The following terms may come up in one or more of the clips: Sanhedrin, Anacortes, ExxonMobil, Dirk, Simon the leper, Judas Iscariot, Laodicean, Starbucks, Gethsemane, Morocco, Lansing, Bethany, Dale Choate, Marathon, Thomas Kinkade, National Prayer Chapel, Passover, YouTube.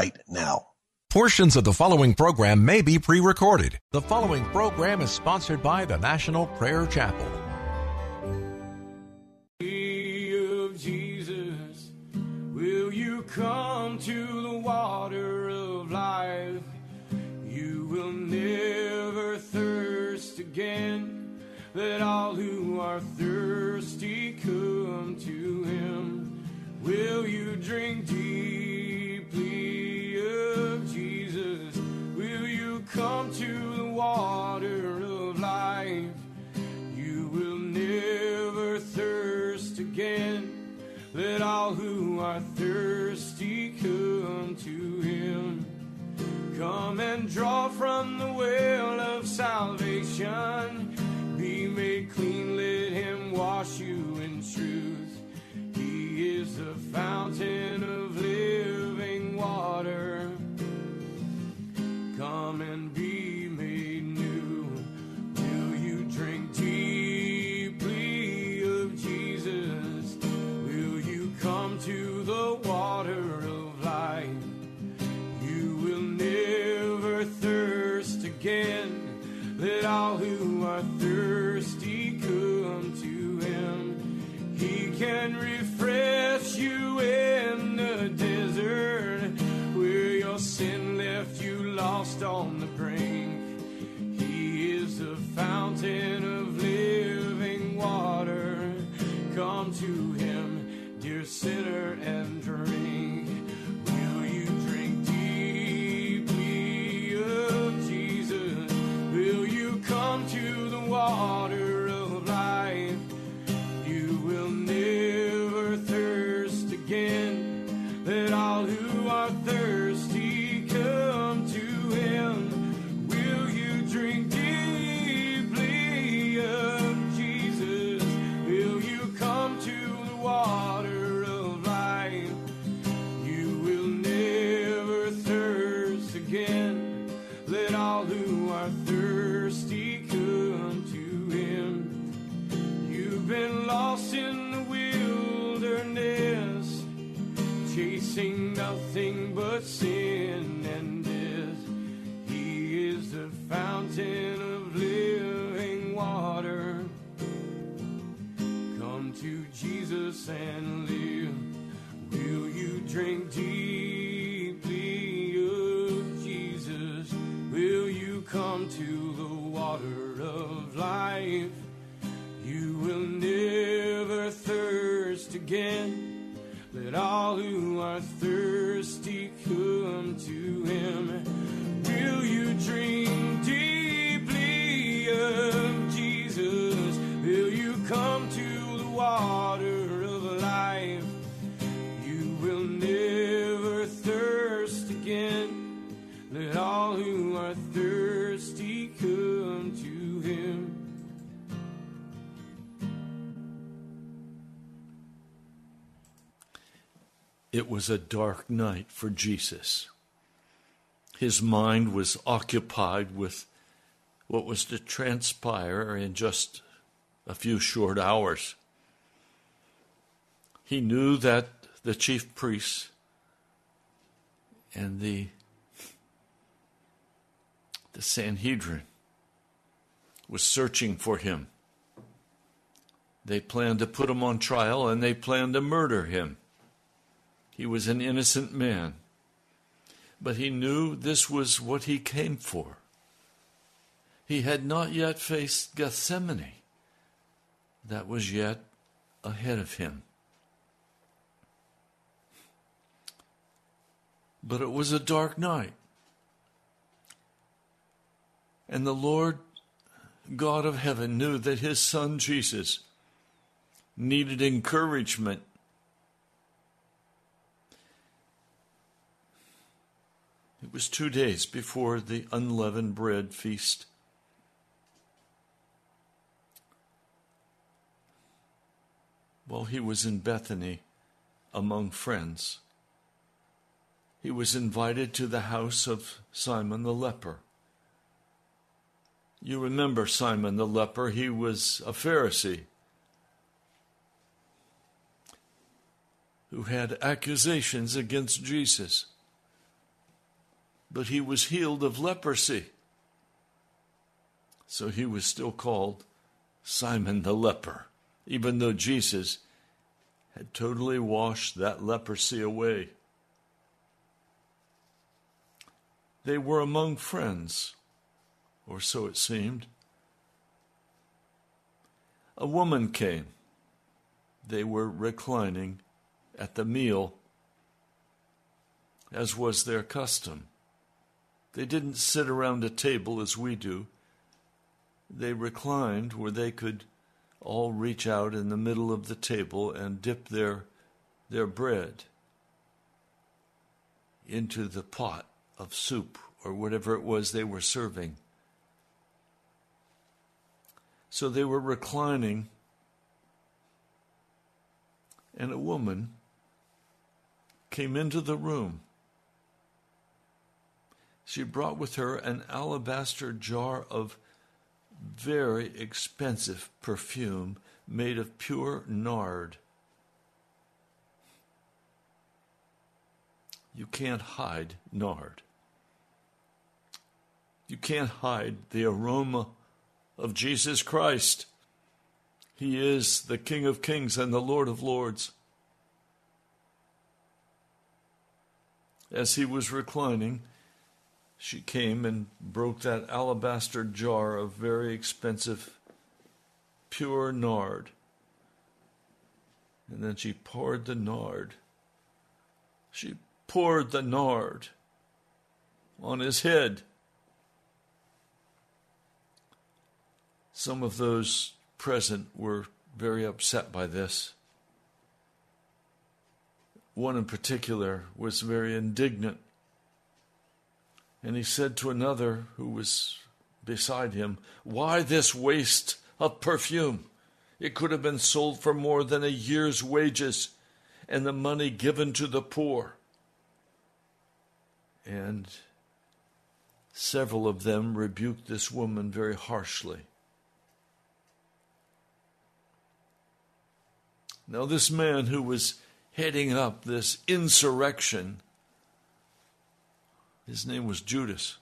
Right now. Portions of the following program may be pre-recorded. The following program is sponsored by the National Prayer Chapel. Of Jesus, will you come to the water of life? You will never thirst again. Let all who are thirsty come to him. Will you drink deeply? Of Jesus, will you come to the water of life? You will never thirst again. Let all who are thirsty come to him. Come and draw from the well of salvation. Be made clean, let him wash you in truth. He is the fountain of living water. Come and be made new. Will you drink deeply of Jesus? Will you come to the water of life? You will never thirst again. Let all who are thirsty come to him. He can refresh you in the desert where your sin left you lost on the brink. He is the fountain of living water. Come to him, dear sinner, and drink. Will you drink deeply of Jesus? Will you come to the water of life? You will never thirst again. Let all who are thirsty come to. Will you drink deeply of Jesus? Will you come to the water of life? You will never thirst again. Let all who are thirsty come to him. You've been lost in the wilderness, chasing nothing but sin and death. Is the fountain of living water. Come to Jesus and live. Will you drink deeply of Jesus? Will you come to the water of life? You will never thirst again. Let all who are thirsty come to him. Will you drink deeply of Jesus? Will you come to the water of life? You will never thirst again. Let all who are thirsty come to him. It was a dark night for Jesus. His mind was occupied with what was to transpire in just a few short hours. He knew that the chief priests and the Sanhedrin was searching for him. They planned to put him on trial, and they planned to murder him. He was an innocent man. But he knew this was what he came for. He had not yet faced Gethsemane. That was yet ahead of him. But it was a dark night. And the Lord God of heaven knew that his son Jesus needed encouragement. It was 2 days before the unleavened bread feast. While he was in Bethany among friends, he was invited to the house of Simon the leper. You remember Simon the leper, he was a Pharisee who had accusations against Jesus, but he was healed of leprosy. So he was still called Simon the leper, even though Jesus had totally washed that leprosy away. They were among friends, or so it seemed. A woman came. They were reclining at the meal, as was their custom. They didn't sit around a table as we do. They reclined where they could all reach out in the middle of the table and dip their bread into the pot of soup or whatever it was they were serving. So they were reclining, and a woman came into the room. She brought with her an alabaster jar of very expensive perfume made of pure nard. You can't hide nard. You can't hide the aroma of Jesus Christ. He is the King of Kings and the Lord of Lords. As he was reclining, she came and broke that alabaster jar of very expensive pure nard. And then she poured the nard. She poured the nard on his head. Some of those present were very upset by this. One in particular was very indignant. And he said to another who was beside him, "Why this waste of perfume? It could have been sold for more than a year's wages and the money given to the poor." And several of them rebuked this woman very harshly. Now this man who was heading up this insurrection, his name was Judas.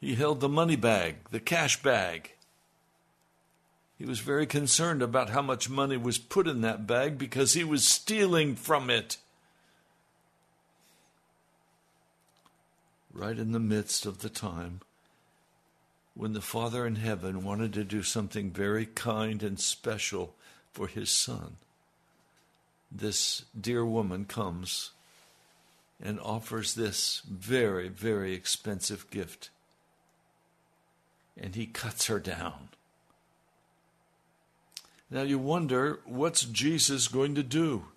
He held the money bag, the cash bag. He was very concerned about how much money was put in that bag because he was stealing from it. Right in the midst of the time when the Father in heaven wanted to do something very kind and special for his son, this dear woman comes and offers this very, very expensive gift. And he cuts her down. Now you wonder, what's Jesus going to do?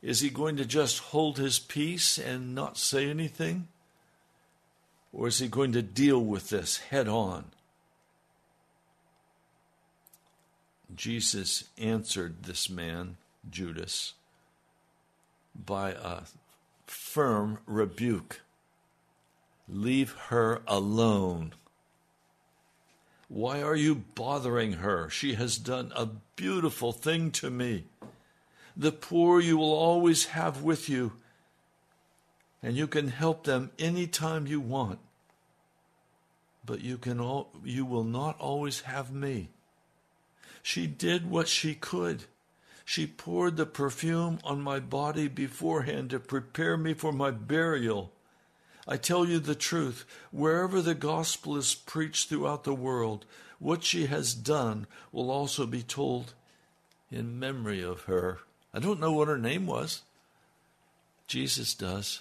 Is he going to just hold his peace and not say anything? Or is he going to deal with this head on? Jesus answered this man, Judas, by a firm rebuke. "Leave her alone. Why are you bothering her? She has done a beautiful thing to me. The poor you will always have with you, and you can help them any time you want. But you will not always have me. She did what she could. She poured the perfume on my body beforehand to prepare me for my burial. I tell you the truth, wherever the gospel is preached throughout the world, what she has done will also be told in memory of her." I don't know what her name was. Jesus does.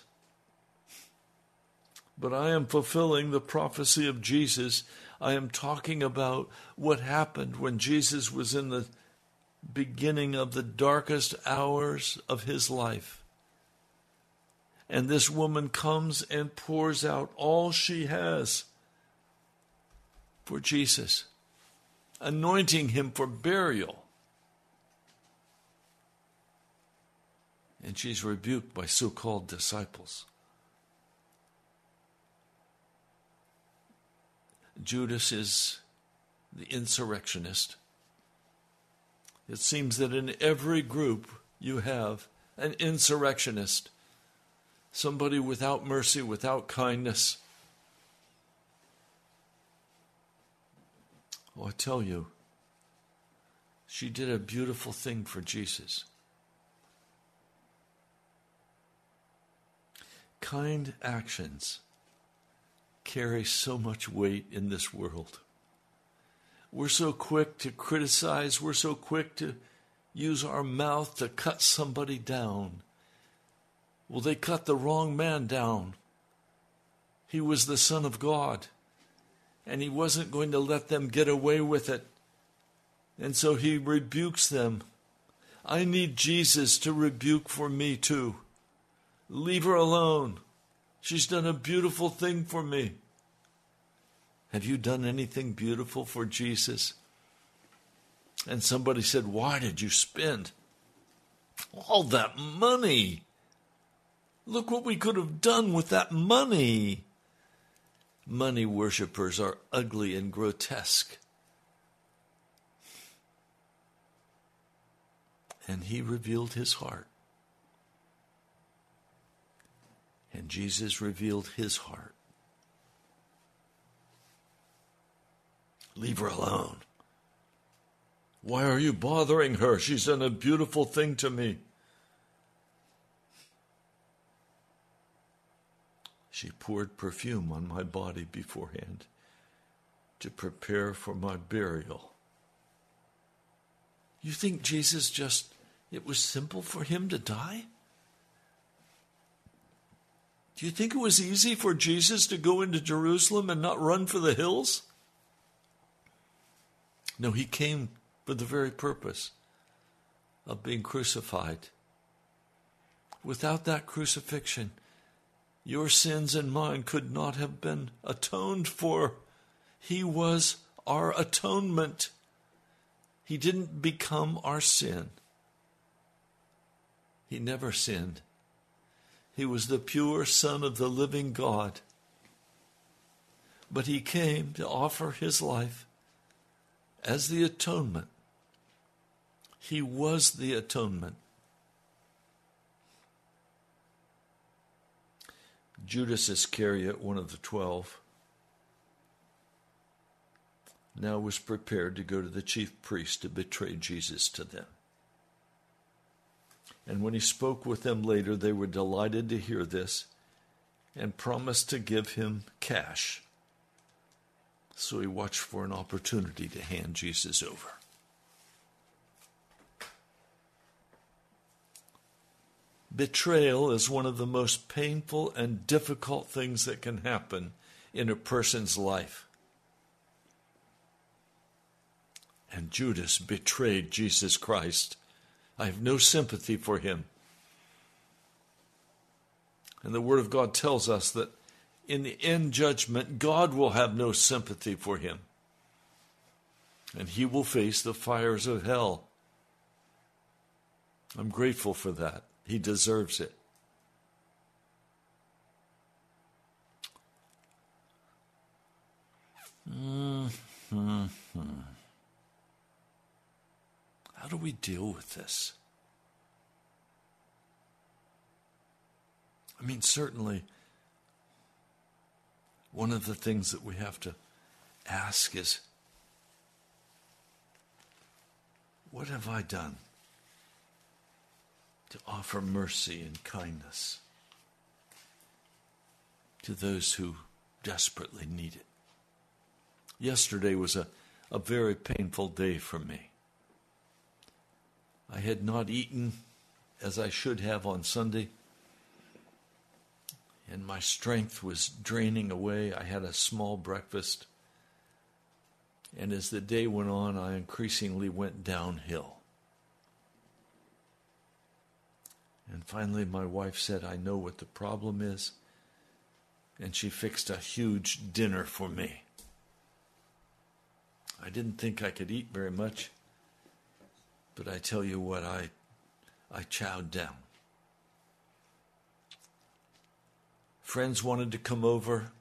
But I am fulfilling the prophecy of Jesus. I am talking about what happened when Jesus was in the beginning of the darkest hours of his life. And this woman comes and pours out all she has for Jesus, anointing him for burial. And she's rebuked by so-called disciples. Judas is the insurrectionist. It seems that in every group you have an insurrectionist, somebody without mercy, without kindness. Oh, I tell you, she did a beautiful thing for Jesus. Kind actions carry so much weight in this world. We're so quick to criticize. We're so quick to use our mouth to cut somebody down. Well, they cut the wrong man down. He was the Son of God, and he wasn't going to let them get away with it. And so he rebukes them. I need Jesus to rebuke for me too. Leave her alone. She's done a beautiful thing for me. Have you done anything beautiful for Jesus? And somebody said, why did you spend all that money? Look what we could have done with that money. Money worshipers are ugly and grotesque. And he revealed his heart. And Jesus revealed his heart. Leave her alone. Why are you bothering her? She's done a beautiful thing to me. She poured perfume on my body beforehand to prepare for my burial. You think Jesus it was simple for him to die? Do you think it was easy for Jesus to go into Jerusalem and not run for the hills? No, he came for the very purpose of being crucified. Without that crucifixion, your sins and mine could not have been atoned for. He was our atonement. He didn't become our sin. He never sinned. He was the pure Son of the living God. But he came to offer his life as the atonement. He was the atonement. Judas Iscariot, one of the 12, now was prepared to go to the chief priest to betray Jesus to them. And when he spoke with them later, they were delighted to hear this and promised to give him cash. So he watched for an opportunity to hand Jesus over. Betrayal is one of the most painful and difficult things that can happen in a person's life. And Judas betrayed Jesus Christ. I have no sympathy for him. And the Word of God tells us that in the end judgment, God will have no sympathy for him. And he will face the fires of hell. I'm grateful for that. He deserves it. How do we deal with this? I mean, certainly, one of the things that we have to ask is, what have I done to offer mercy and kindness to those who desperately need it? Yesterday was a very painful day for me. I had not eaten as I should have on Sunday, and my strength was draining away. I had a small breakfast, and as the day went on, I increasingly went downhill. And finally, my wife said, I know what the problem is. And she fixed a huge dinner for me. I didn't think I could eat very much. But I tell you what, I chowed down. Friends wanted to come over,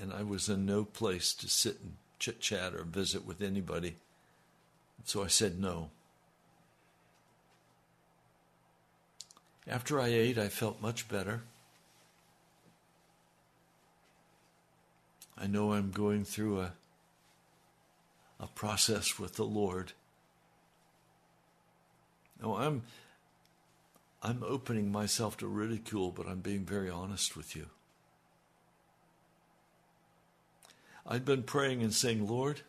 and I was in no place to sit and chit-chat or visit with anybody. So I said no. After I ate, I felt much better. I know I'm going through a process with the Lord. No, I'm opening myself to ridicule, but I'm being very honest with you. I've been praying and saying, Lord,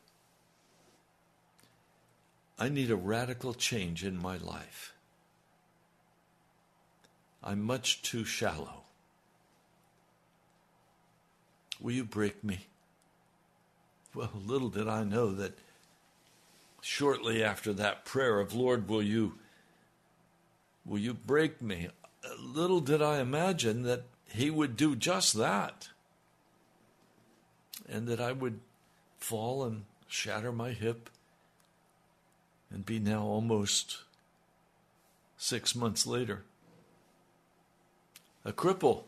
I need a radical change in my life. I'm much too shallow. Will you break me? Well, little did I know that shortly after that prayer of, Lord, will you break me? Little did I imagine that he would do just that. And that I would fall and shatter my hip and be now almost 6 months later a cripple,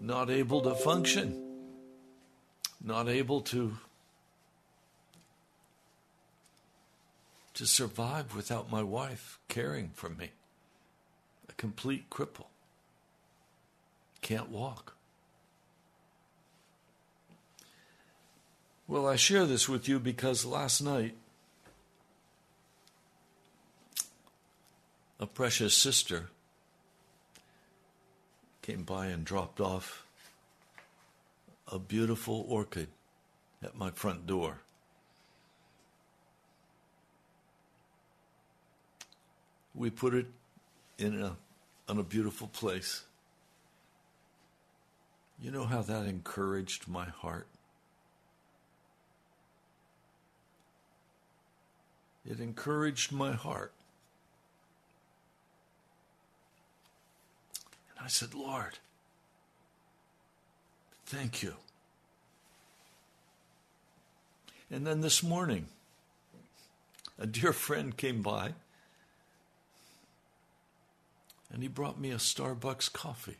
not able to function, not able to survive without my wife caring for me. A complete cripple. Can't walk. Well, I share this with you because last night, a precious sister came by and dropped off a beautiful orchid at my front door. We put it in a beautiful place. You know how that encouraged my heart? It encouraged my heart. And I said, Lord, thank you. And then this morning, a dear friend came by. And he brought me a Starbucks coffee.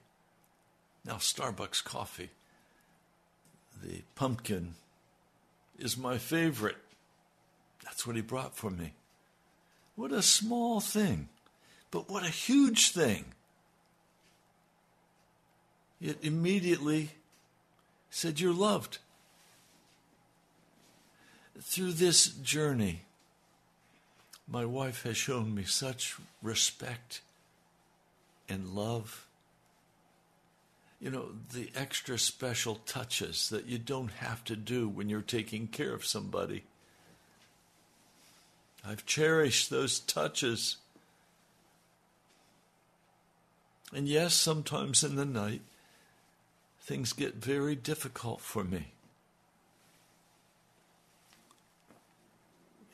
Now, Starbucks coffee, the pumpkin, is my favorite. That's what he brought for me. What a small thing, but what a huge thing. It immediately said, you're loved. Through this journey, my wife has shown me such respect and love. You know, the extra special touches that you don't have to do when you're taking care of somebody. I've cherished those touches. And yes, sometimes in the night, things get very difficult for me.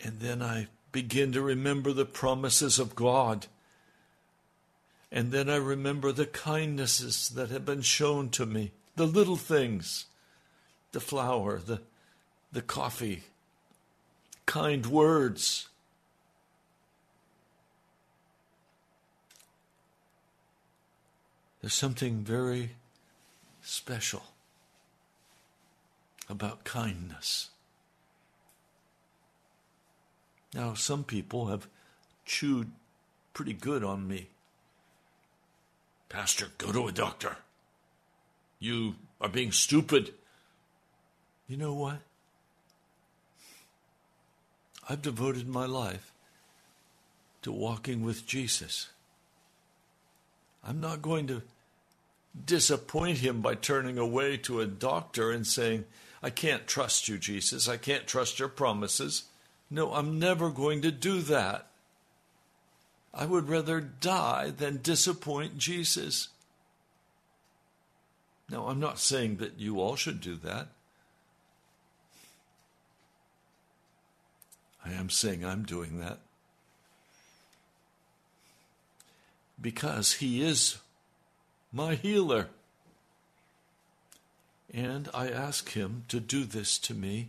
And then I begin to remember the promises of God. And then I remember the kindnesses that have been shown to me, the little things, the flower, the coffee, kind words. There's something very special about kindness. Now, some people have chewed pretty good on me. Pastor, go to a doctor. You are being stupid. You know what? I've devoted my life to walking with Jesus. I'm not going to disappoint him by turning away to a doctor and saying, I can't trust you, Jesus. I can't trust your promises. No, I'm never going to do that. I would rather die than disappoint Jesus. Now, I'm not saying that you all should do that. I am saying I'm doing that. because he is my healer. And I ask him to do this to me,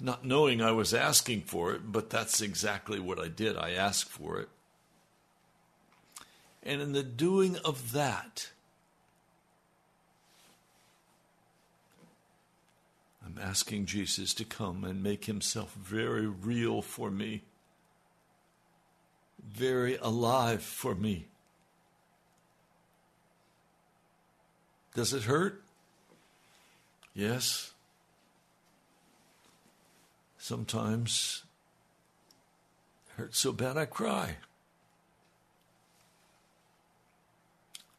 not knowing I was asking for it, but that's exactly what I did. I asked for it. And in the doing of that, I'm asking Jesus to come and make himself very real for me, very alive for me. Does it hurt? Yes. Sometimes it hurts so bad I cry.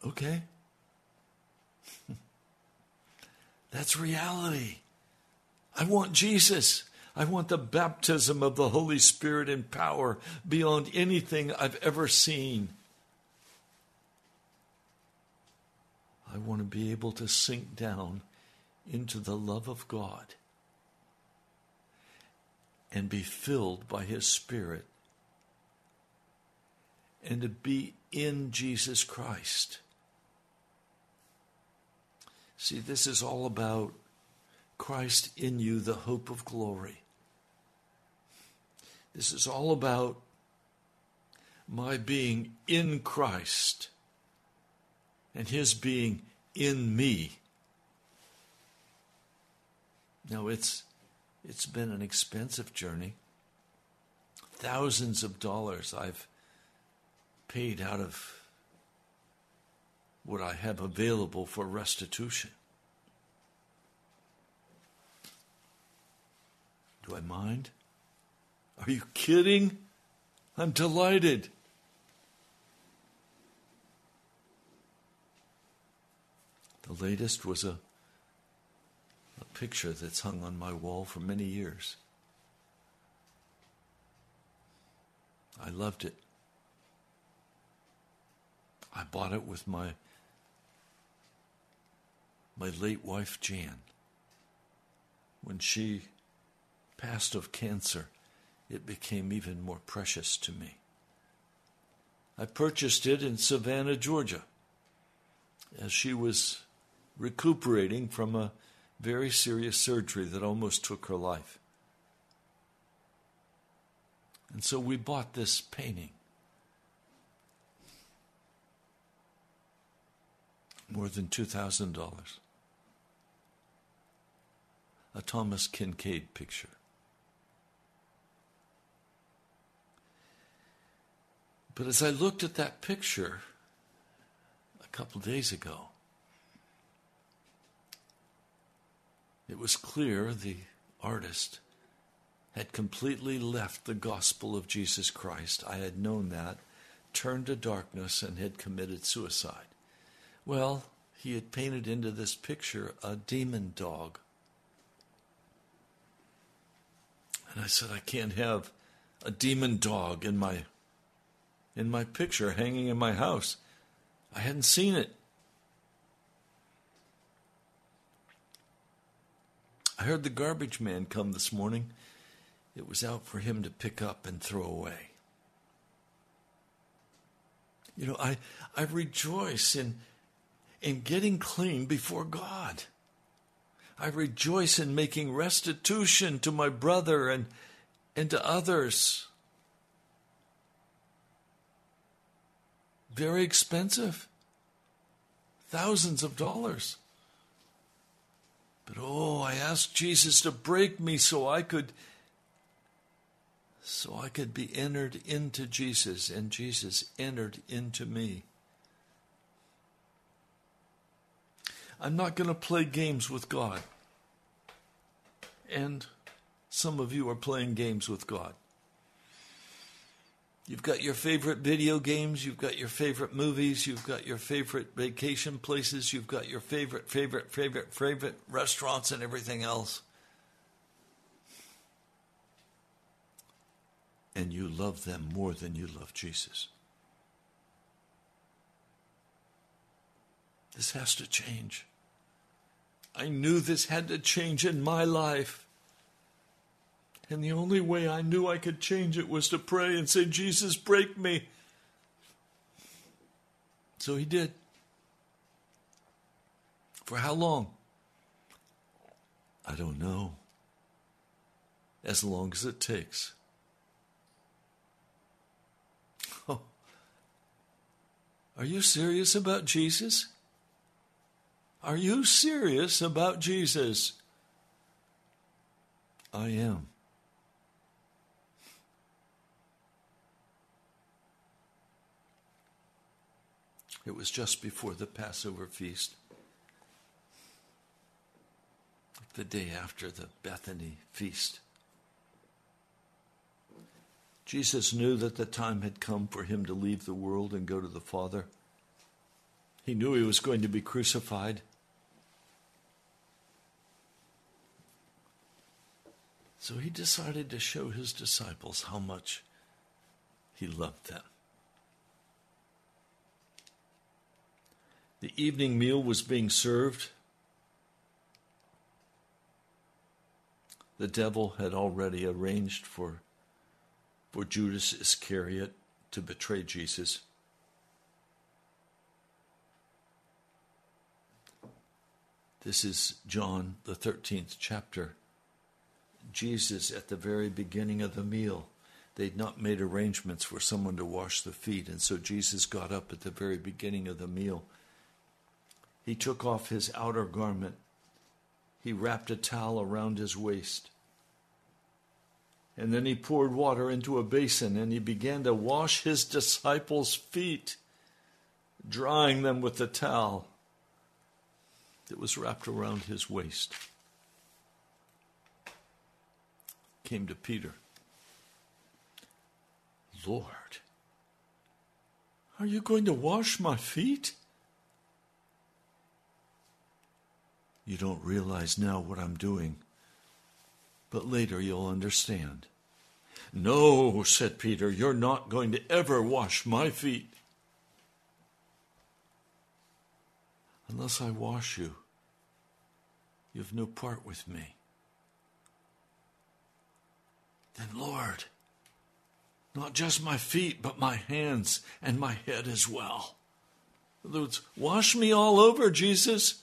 Okay. That's reality. I want Jesus. I want the baptism of the Holy Spirit in power beyond anything I've ever seen. I want to be able to sink down into the love of God and be filled by his Spirit and to be in Jesus Christ. See, this is all about Christ in you, the hope of glory. This is all about my being in Christ and his being in me. Now, it's been an expensive journey. Thousands of dollars I've paid out of what I have available for restitution. Do I mind? Are you kidding? I'm delighted. The latest was a picture that's hung on my wall for many years. I loved it. I bought it with my late wife, Jan. When she passed of cancer, it became even more precious to me. I purchased it in Savannah, Georgia, as she was recuperating from a very serious surgery that almost took her life. And so we bought this painting. More than $2,000. A Thomas Kinkade picture. But as I looked at that picture a couple days ago, it was clear the artist had completely left the gospel of Jesus Christ. I had known that, turned to darkness, and had committed suicide. Well, he had painted into this picture a demon dog. And I said, I can't have a demon dog in my picture hanging in my house. I hadn't seen it. I heard the garbage man come this morning. It was out for him to pick up and throw away. You know, I rejoice in getting clean before God. I rejoice in making restitution to my brother and to others. Very expensive. Thousands of dollars. But I asked Jesus to break me so I could be entered into Jesus, and Jesus entered into me. I'm not going to play games with God. And some of you are playing games with God. You've got your favorite video games, you've got your favorite movies, you've got your favorite vacation places, you've got your favorite restaurants and everything else. And you love them more than you love Jesus. This has to change. I knew this had to change in my life. And the only way I knew I could change it was to pray and say, Jesus, break me. So he did. For how long? I don't know. As long as it takes. Oh. Are you serious about Jesus? Are you serious about Jesus? I am. It was just before the Passover feast, the day after the Bethany feast. Jesus knew that the time had come for him to leave the world and go to the Father. He knew he was going to be crucified. So he decided to show his disciples how much he loved them. The evening meal was being served. The devil had already arranged for Judas Iscariot to betray Jesus. This is John, the 13th chapter. Jesus, at the very beginning of the meal, they'd not made arrangements for someone to wash the feet, and so Jesus got up at the very beginning of the meal. He took off his outer garment. He wrapped a towel around his waist. And then he poured water into a basin, and he began to wash his disciples' feet, drying them with the towel that was wrapped around his waist. Came to Peter. Lord, are you going to wash my feet? You don't realize now what I'm doing, but later you'll understand. No, said Peter, you're not going to ever wash my feet. Unless I wash you, you've no part with me. Then, Lord, not just my feet, but my hands and my head as well. In other words, wash me all over, Jesus.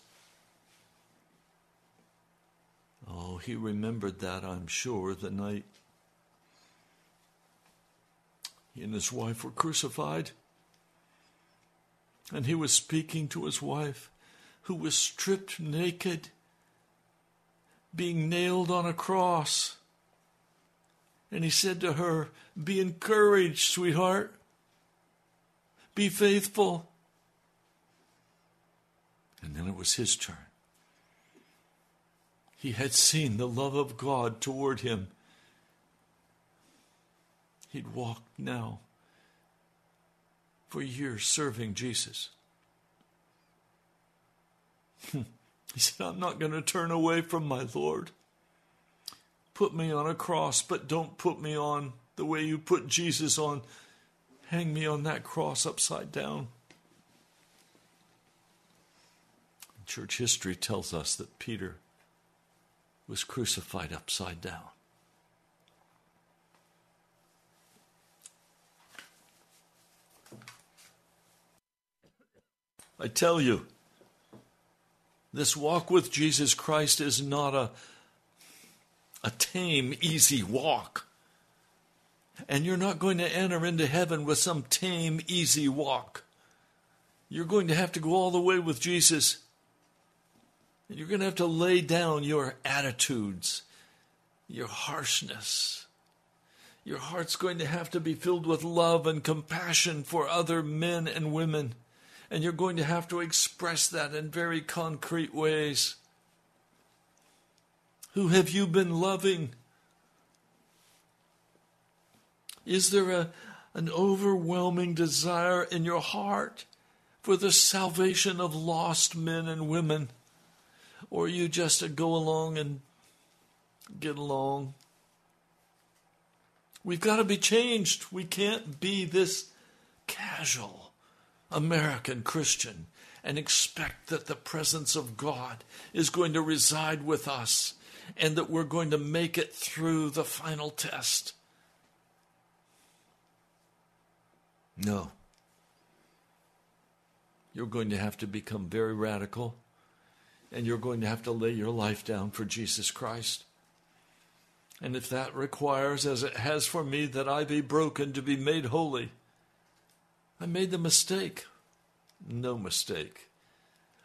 Oh, he remembered that, I'm sure, the night he and his wife were crucified. And he was speaking to his wife, who was stripped naked, being nailed on a cross. And he said to her, be encouraged, sweetheart. Be faithful. And then it was his turn. He had seen the love of God toward him. He'd walked now for years serving Jesus. He said, I'm not going to turn away from my Lord. Put me on a cross, but don't put me on the way you put Jesus on. Hang me on that cross upside down. Church history tells us that Peter was crucified upside down. I tell you, this walk with Jesus Christ is not a tame, easy walk. And you're not going to enter into heaven with some tame, easy walk. You're going to have to go all the way with Jesus. You're going to have to lay down your attitudes, your harshness. Your heart's going to have to be filled with love and compassion for other men and women. And you're going to have to express that in very concrete ways. Who have you been loving? Is there an overwhelming desire in your heart for the salvation of lost men and women? Or you just go along and get along. We've got to be changed. We can't be this casual American Christian and expect that the presence of God is going to reside with us and that we're going to make it through the final test. No. You're going to have to become very radical, and you're going to have to lay your life down for Jesus Christ. And if that requires, as it has for me, that I be broken to be made holy, I made the mistake. No mistake.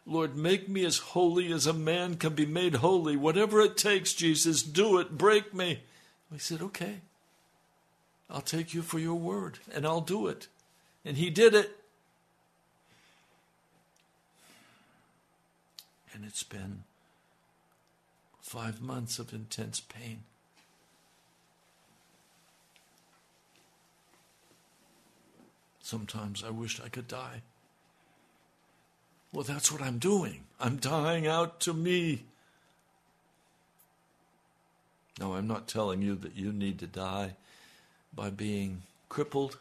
Lord, make me as holy as a man can be made holy. Whatever it takes, Jesus, do it. Break me. He said, okay, I'll take you for your word, and I'll do it. And he did it. And it's been 5 months of intense pain. Sometimes I wish I could die. Well, that's what I'm doing. I'm dying out to me. No, I'm not telling you that you need to die by being crippled.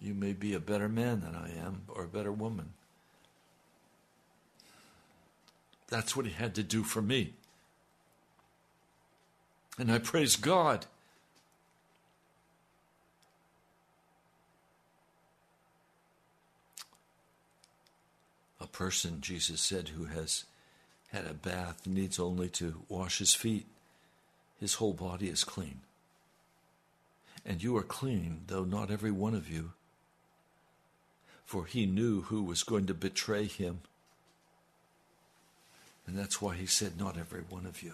You may be a better man than I am, or a better woman. That's what he had to do for me. And I praise God. A person, Jesus said, who has had a bath needs only to wash his feet. His whole body is clean. And you are clean, though not every one of you. For he knew who was going to betray him. And that's why he said, not every one of you.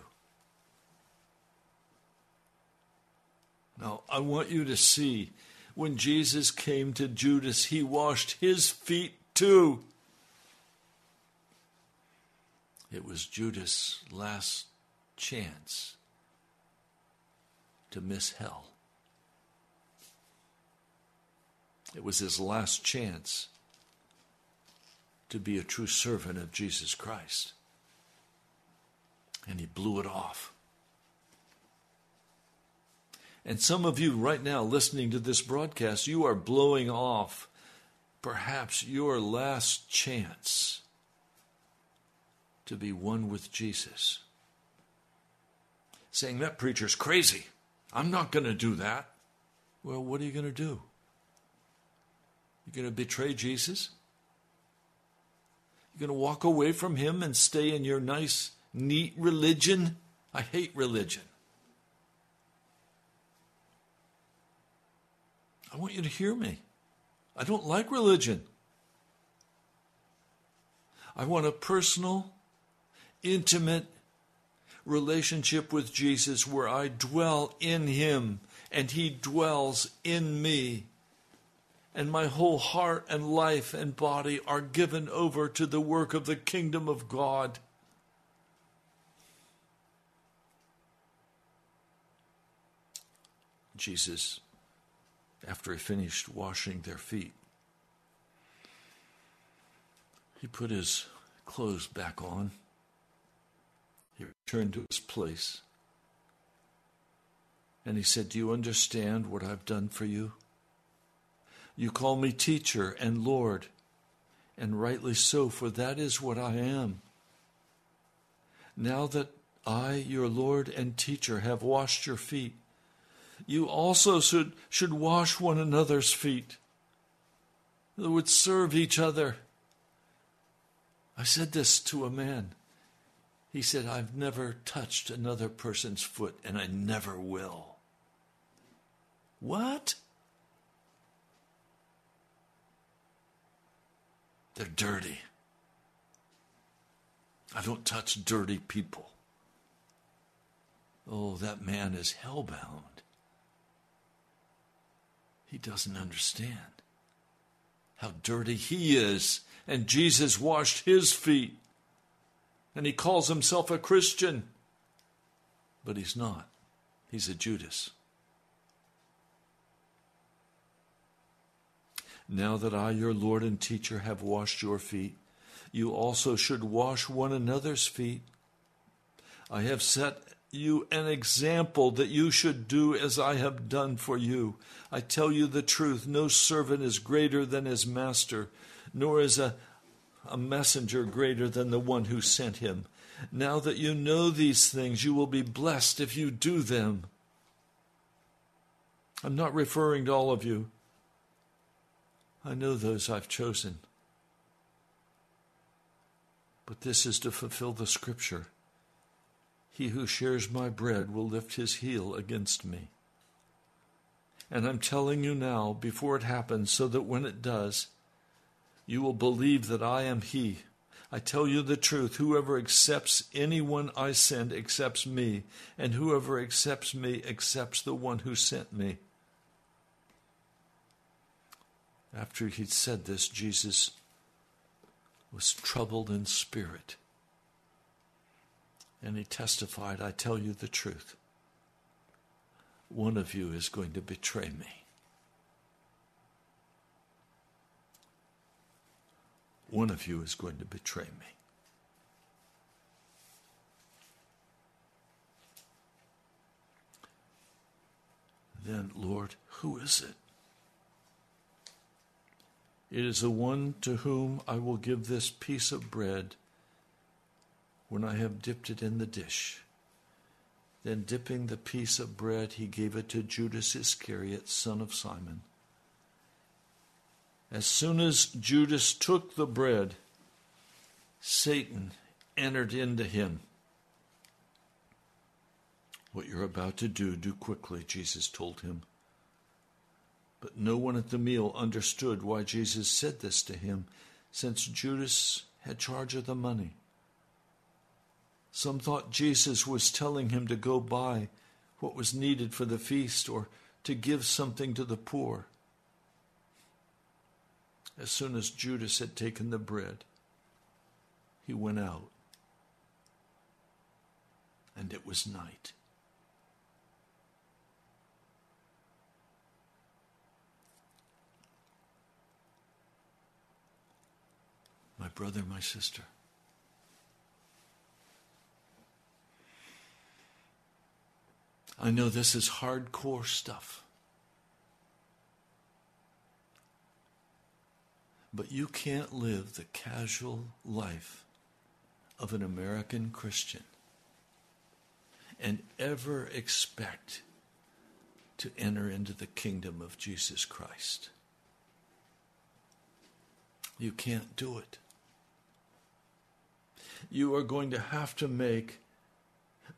Now, I want you to see, when Jesus came to Judas, he washed his feet too. It was Judas' last chance to miss hell. It was his last chance to be a true servant of Jesus Christ. And he blew it off. And some of you right now listening to this broadcast, you are blowing off perhaps your last chance to be one with Jesus. Saying, that preacher's crazy. I'm not going to do that. Well, what are you going to do? You're going to betray Jesus? You're going to walk away from him and stay in your nice, neat religion? I hate religion. I want you to hear me. I don't like religion. I want a personal, intimate relationship with Jesus where I dwell in him and he dwells in me. And my whole heart and life and body are given over to the work of the kingdom of God. Jesus, after he finished washing their feet, he put his clothes back on. He returned to his place. And he said, do you understand what I've done for you? You call me teacher and Lord, and rightly so, for that is what I am. Now that I, your Lord and teacher, have washed your feet, you also should wash one another's feet. That would serve each other. I said this to a man. He said, I've never touched another person's foot, and I never will. What? They're dirty. I don't touch dirty people. Oh, that man is hellbound. He doesn't understand how dirty he is. And Jesus washed his feet. And he calls himself a Christian. But he's not. He's a Judas. Now that I, your Lord and teacher, have washed your feet, you also should wash one another's feet. I have set you an example that you should do as I have done for you. I tell you the truth, no servant is greater than his master, nor is a messenger greater than the one who sent him. Now that you know these things, you will be blessed if you do them. I'm not referring to all of you. I know those I've chosen. But this is to fulfill the scripture. He who shares my bread will lift his heel against me. And I'm telling you now, before it happens, so that when it does, you will believe that I am he. I tell you the truth, whoever accepts anyone I send accepts me, and whoever accepts me accepts the one who sent me. After he'd said this, Jesus was troubled in spirit, and he testified, I tell you the truth, one of you is going to betray me. One of you is going to betray me. Then, Lord, who is it? It is the one to whom I will give this piece of bread when I have dipped it in the dish. Then, dipping the piece of bread, he gave it to Judas Iscariot, son of Simon. As soon as Judas took the bread, Satan entered into him. What you're about to do, do quickly, Jesus told him. But no one at the meal understood why Jesus said this to him, since Judas had charge of the money. Some thought Jesus was telling him to go buy what was needed for the feast or to give something to the poor. As soon as Judas had taken the bread, he went out, and it was night. My brother, my sister, I know this is hardcore stuff. But you can't live the casual life of an American Christian and ever expect to enter into the kingdom of Jesus Christ. You can't do it. You are going to have to make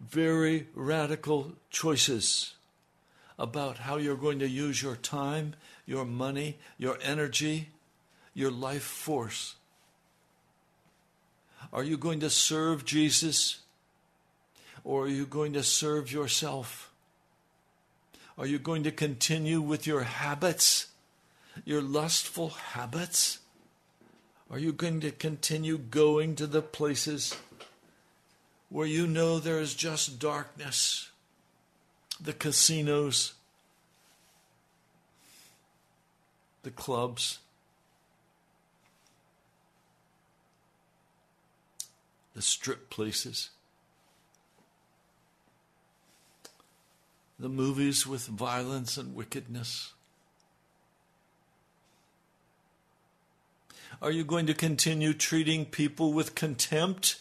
very radical choices about how you're going to use your time, your money, your energy, your life force. Are you going to serve Jesus, or are you going to serve yourself? Are you going to continue with your habits, your lustful habits? Are you going to continue going to the places where you know there is just darkness, the casinos, the clubs, the strip places, the movies with violence and wickedness? Are you going to continue treating people with contempt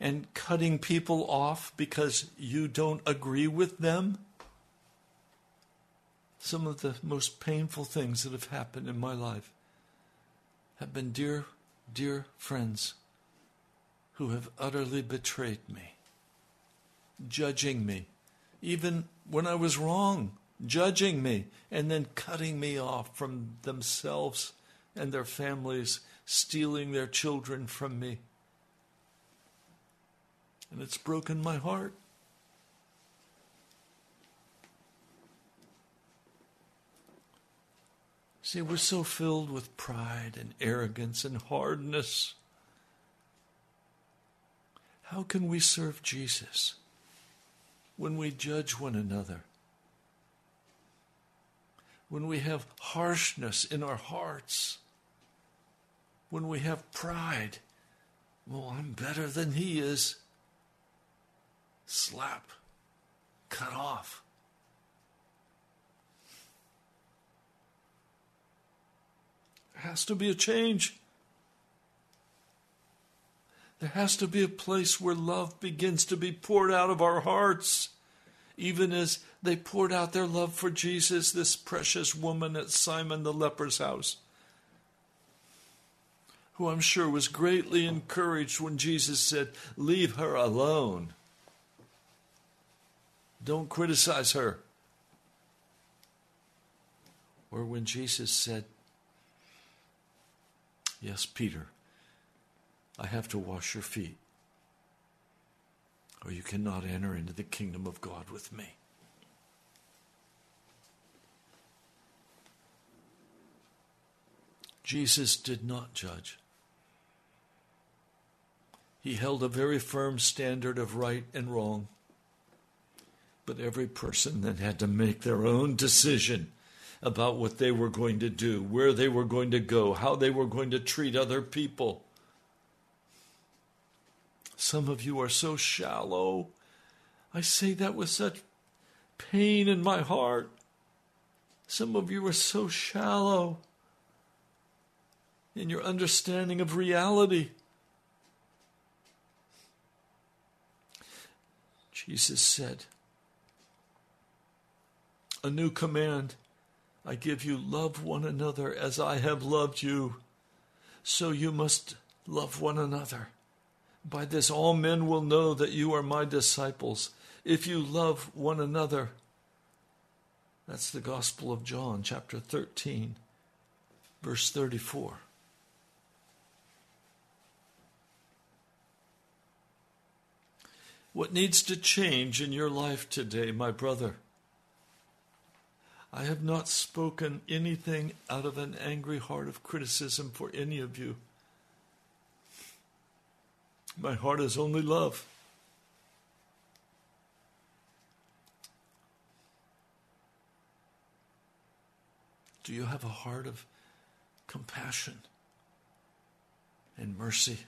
and cutting people off because you don't agree with them? Some of the most painful things that have happened in my life have been dear friends who have utterly betrayed me, judging me, even when I was wrong, judging me, and then cutting me off from themselves and their families, stealing their children from me. And it's broken my heart. See, we're so filled with pride and arrogance and hardness. How can we serve Jesus when we judge one another? When we have harshness in our hearts? When we have pride? Well, I'm better than he is. Slap. Cut off. There has to be a change. There has to be a place where love begins to be poured out of our hearts, even as They poured out their love for Jesus, this precious woman at Simon the leper's house, who I'm sure was greatly encouraged when Jesus said, "Leave her alone. Don't criticize her." Or when Jesus said, "Yes, Peter, I have to wash your feet, or you cannot enter into the kingdom of God with me." Jesus did not judge. He held a very firm standard of right and wrong. But every person then had to make their own decision about what they were going to do, where they were going to go, how they were going to treat other people. Some of you are so shallow. I say that with such pain in my heart. Some of you are so shallow in your understanding of reality. Jesus said, "A new command I give you, love one another as I have loved you. So you must love one another. By this all men will know that you are my disciples, if you love one another." That's the Gospel of John, chapter 13, verse 34. What needs to change in your life today, my brother? I have not spoken anything out of an angry heart of criticism for any of you. My heart is only love. Do you have a heart of compassion and mercy?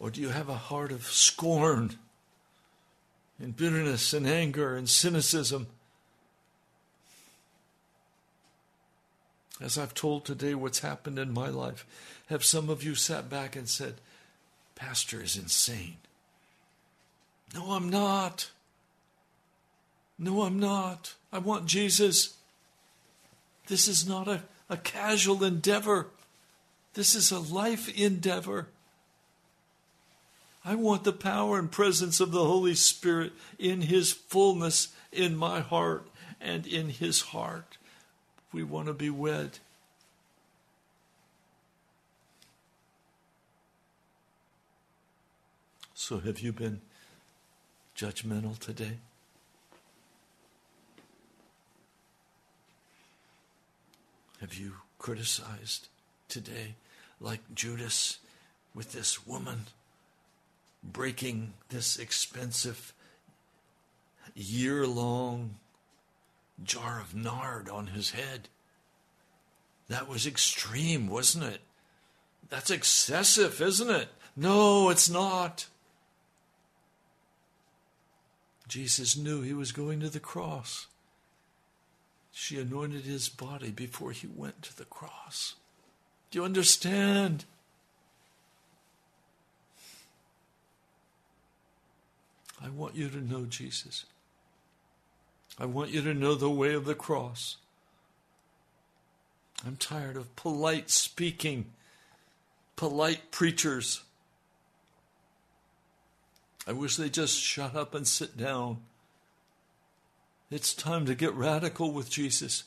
Or do you have a heart of scorn and bitterness and anger and cynicism? As I've told today what's happened in my life, have some of you sat back and said, "Pastor is insane. No, I'm not. No, I'm not. I want Jesus. This is not a casual endeavor. This is a life endeavor. I want the power and presence of the Holy Spirit in His fullness in my heart and in His heart. We want to be wed." So have you been judgmental today? Have you criticized today like Judas with this woman breaking this expensive year-long jar of nard on his head? That was extreme, wasn't it? That's excessive, isn't it? No, it's not. Jesus knew he was going to the cross. She anointed his body before he went to the cross. Do you understand? I want you to know Jesus. I want you to know the way of the cross. I'm tired of polite speaking, polite preachers. I wish they just shut up and sit down. It's time to get radical with Jesus.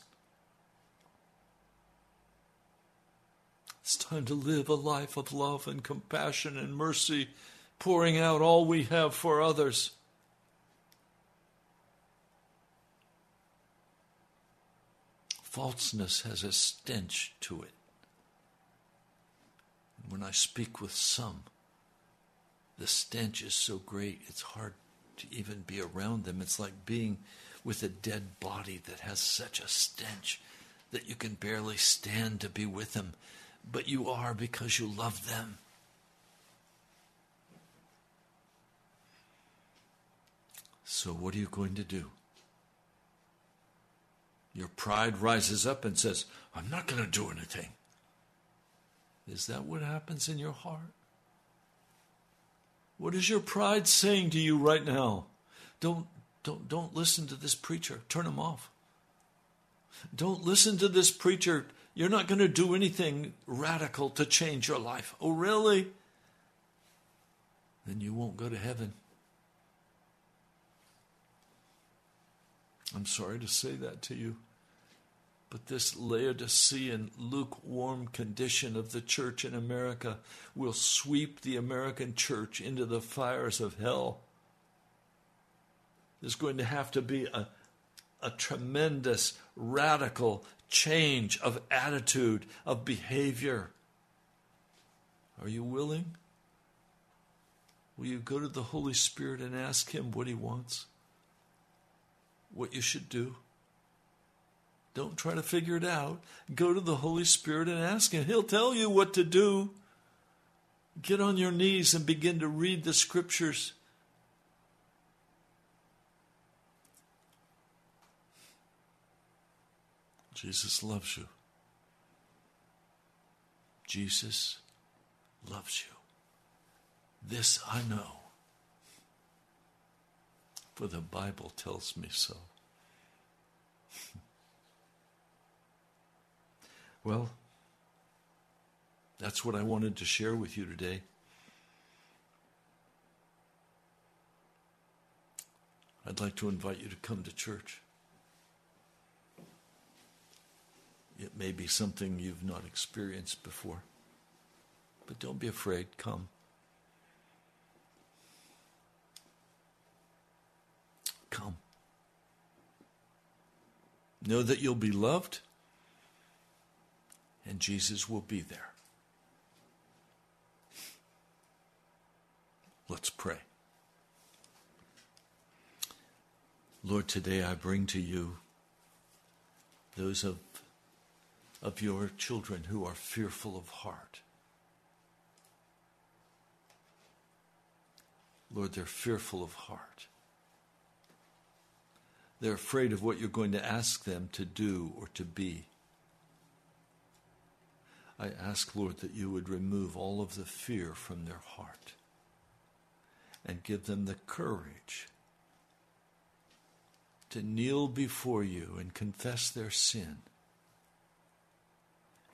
It's time to live a life of love and compassion and mercy, pouring out all we have for others. Falseness has a stench to it. And when I speak with some, the stench is so great it's hard to even be around them. It's like being with a dead body that has such a stench that you can barely stand to be with them, but you are because you love them. So what are you going to do? Your pride rises up and says, "I'm not going to do anything." Is that what happens in your heart? What is your pride saying to you right now? Don't listen to this preacher. Turn him off. Don't listen to this preacher. You're not going to do anything radical to change your life. Oh, really? Then you won't go to heaven. I'm sorry to say that to you, but this Laodicean lukewarm condition of the church in America will sweep the American church into the fires of hell. There's going to have to be a tremendous radical change of attitude, of behavior. Are you willing? Will you go to the Holy Spirit and ask Him what He wants? What you should do? Don't try to figure it out. Go to the Holy Spirit and ask Him. He'll tell you what to do. Get on your knees and begin to read the Scriptures. Jesus loves you. Jesus loves you. This I know, for the Bible tells me so. Well, that's what I wanted to share with you today. I'd like to invite you to come to church. It may be something you've not experienced before, but don't be afraid. Come. Come. Know that you'll be loved, and Jesus will be there. Let's pray. Lord, today I bring to you those of your children who are fearful of heart. Lord, they're fearful of heart. They're afraid of what you're going to ask them to do or to be. I ask, Lord, that you would remove all of the fear from their heart and give them the courage to kneel before you and confess their sin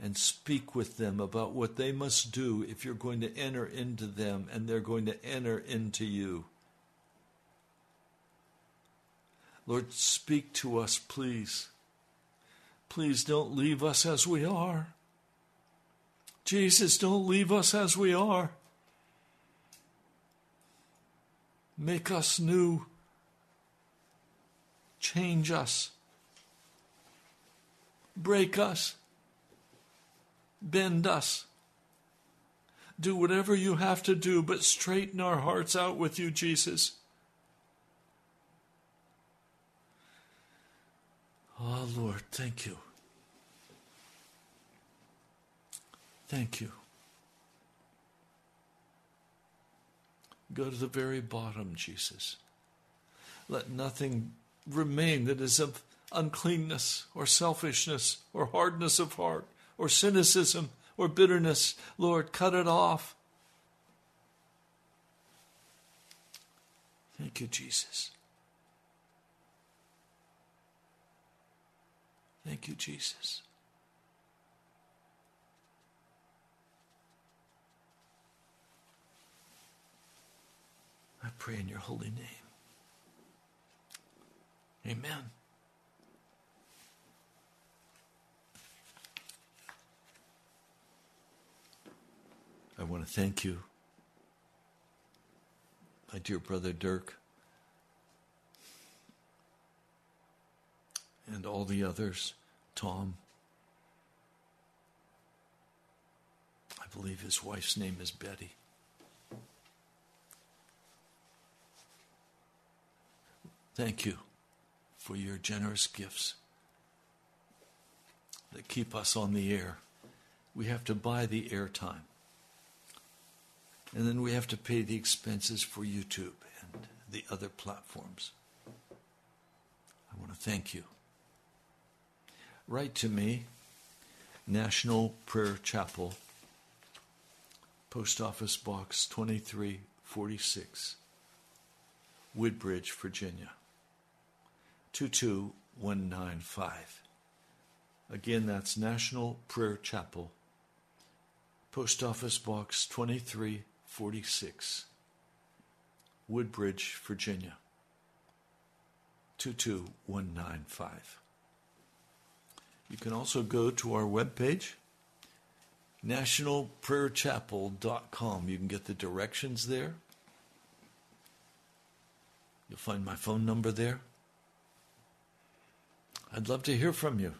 and speak with them about what they must do if you're going to enter into them and they're going to enter into you. Lord, speak to us, please. Please don't leave us as we are. Jesus, don't leave us as we are. Make us new. Change us. Break us. Bend us. Do whatever you have to do, but straighten our hearts out with you, Jesus. Ah, Lord, thank you. Thank you. Go to the very bottom, Jesus. Let nothing remain that is of uncleanness or selfishness or hardness of heart, or cynicism, or bitterness. Lord, cut it off. Thank you, Jesus. Thank you, Jesus. I pray in your holy name. Amen. I want to thank you, my dear brother Dirk, and all the others, Tom. I believe his wife's name is Betty. Thank you for your generous gifts that keep us on the air. We have to buy the airtime. And then we have to pay the expenses for YouTube and the other platforms. I want to thank you. Write to me, National Prayer Chapel, Post Office Box 2346, Woodbridge, Virginia, 22195. Again, that's National Prayer Chapel, Post Office Box 2346, Woodbridge, Virginia, 22195. You can also go to our webpage, nationalprayerchapel.com. You can get the directions there. You'll find my phone number there. I'd love to hear from you.